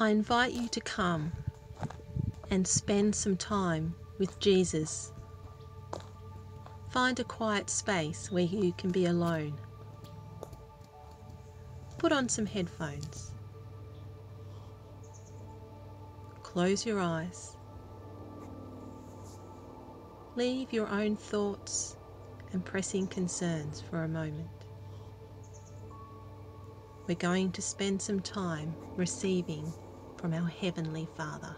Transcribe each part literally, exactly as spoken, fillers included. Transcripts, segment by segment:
I invite you to come and spend some time with Jesus. Find a quiet space where you can be alone. Put on some headphones. Close your eyes. Leave your own thoughts and pressing concerns for a moment. We're going to spend some time receiving from our Heavenly Father.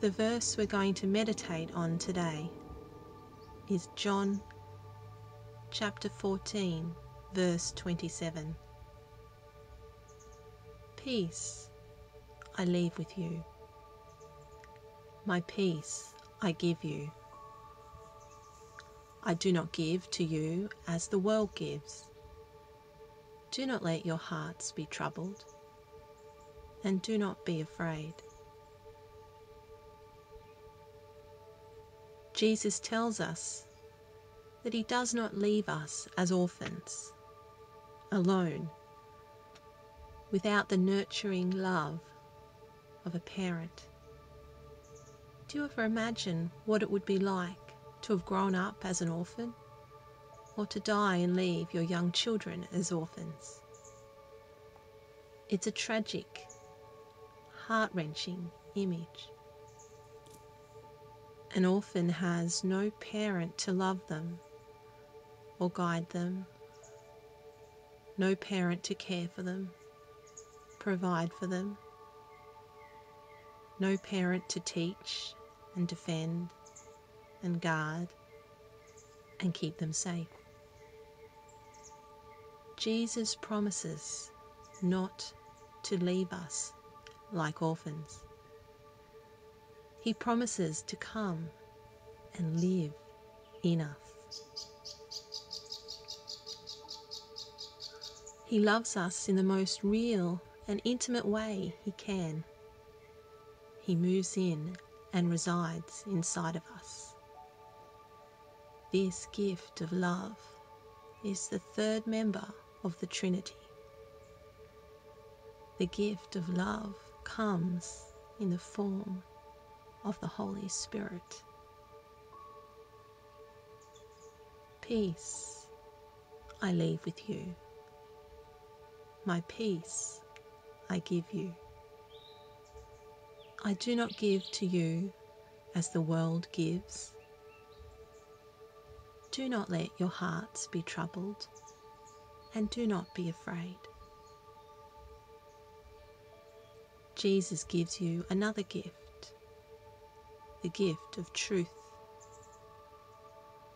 The verse we're going to meditate on today is John chapter fourteen, verse twenty-seven. Peace I leave with you. My peace I give you. I do not give to you as the world gives. Do not let your hearts be troubled, and do not be afraid. Jesus tells us that he does not leave us as orphans, alone, without the nurturing love of a parent. Do you ever imagine what it would be like to have grown up as an orphan, or to die and leave your young children as orphans? It's a tragic, heart-wrenching image. An orphan has no parent to love them or guide them, no parent to care for them, provide for them, no parent to teach and defend and guard and keep them safe. Jesus promises not to leave us like orphans. He promises to come and live in us. He loves us in the most real and intimate way he can. He moves in and resides inside of us. This gift of love is the third member of the Trinity. The gift of love comes in the form of the Holy Spirit. Peace I leave with you. My peace I give you. I do not give to you as the world gives. Do not let your hearts be troubled, and do not be afraid. Jesus gives you another gift, the gift of truth.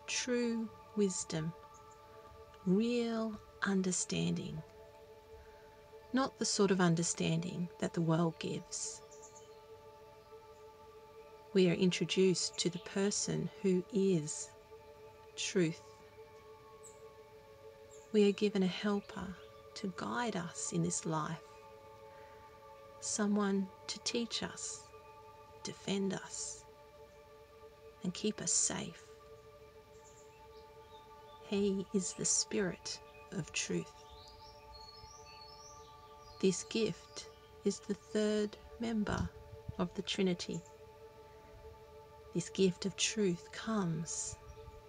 True wisdom, real understanding, not the sort of understanding that the world gives. We are introduced to the person who is truth. We are given a helper to guide us in this life, someone to teach us, defend us, and keep us safe. He is the Spirit of truth. This gift is the third member of the Trinity. This gift of truth comes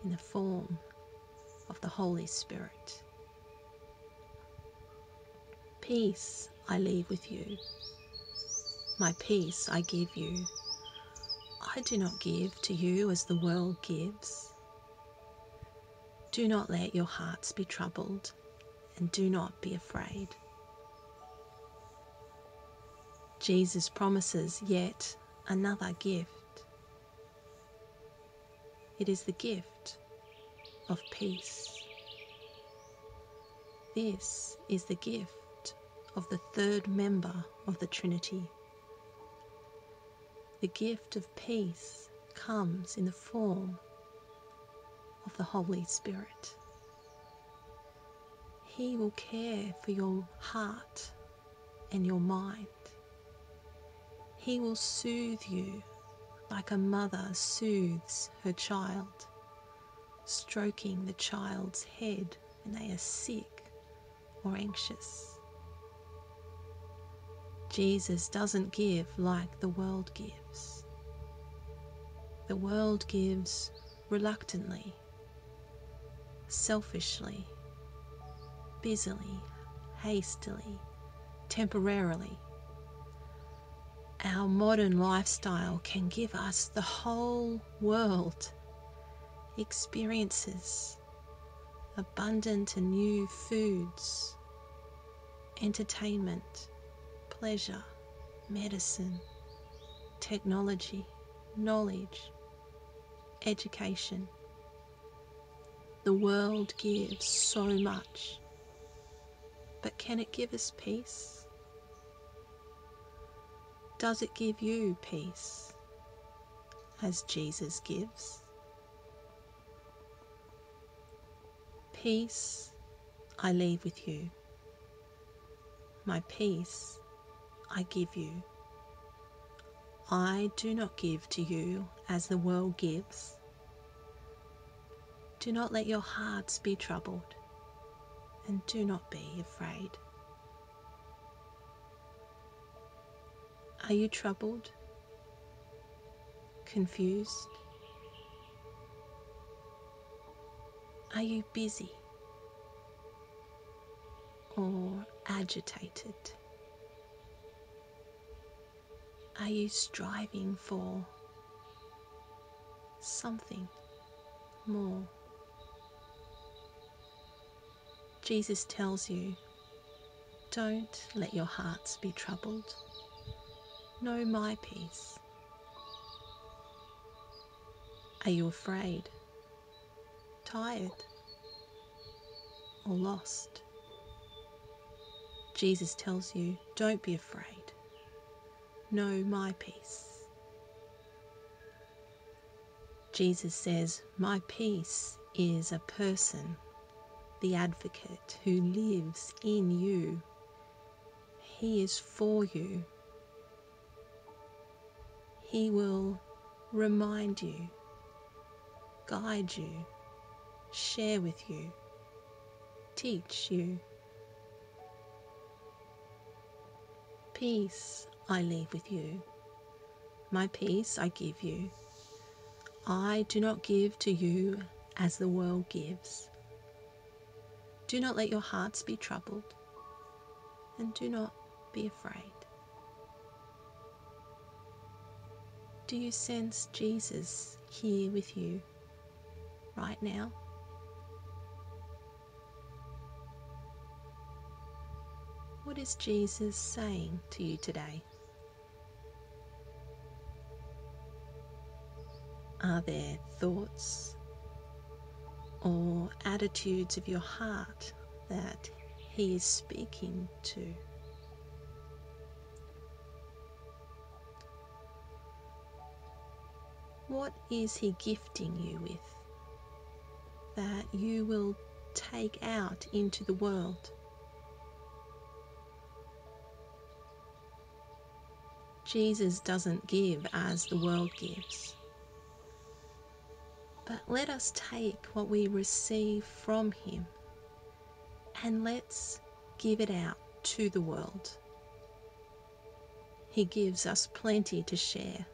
in the form of the Holy Spirit. Peace I leave with you. My peace I give you. I do not give to you as the world gives. Do not let your hearts be troubled, and do not be afraid. Jesus promises yet another gift. It is the gift of peace. This is the gift of the third member of the Trinity. The gift of peace comes in the form of the Holy Spirit. He will care for your heart and your mind. He will soothe you like a mother soothes her child, stroking the child's head when they are sick or anxious. Jesus doesn't give like the world gives. The world gives reluctantly, selfishly, busily, hastily, temporarily. Our modern lifestyle can give us the whole world. Experiences, abundant and new foods, entertainment, pleasure, medicine, technology, knowledge, education. The world gives so much, but can it give us peace? Does it give you peace as Jesus gives? Peace I leave with you. My peace I give you. I do not give to you as the world gives. Do not let your hearts be troubled, and do not be afraid. Are you troubled? Confused? Are you busy or agitated? Are you striving for something more? Jesus tells you, don't let your hearts be troubled. Know my peace. Are you afraid? Tired or lost? Jesus tells you, don't be afraid. Know my peace. Jesus says, my peace is a person, the advocate who lives in you. He is for you. He will remind you, guide you, share with you, teach you. Peace I leave with you. My peace I give you. I do not give to you as the world gives. Do not let your hearts be troubled, and do not be afraid. Do you sense Jesus here with you right now? What is Jesus saying to you today? Are there thoughts or attitudes of your heart that He is speaking to? What is He gifting you with that you will take out into the world? Jesus doesn't give as the world gives. But let us take what we receive from Him and let's give it out to the world. He gives us plenty to share.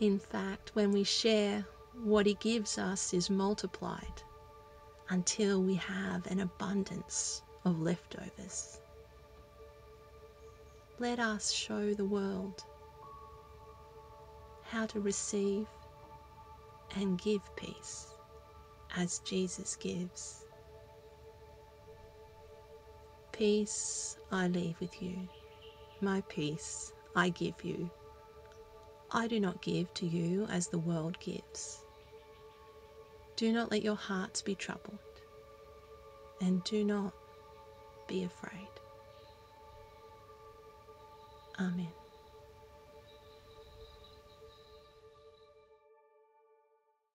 In fact, when we share, what He gives us is multiplied until we have an abundance of leftovers. Let us show the world how to receive and give peace as Jesus gives. Peace I leave with you. My peace I give you. I do not give to you as the world gives. Do not let your hearts be troubled, and do not be afraid. Amen.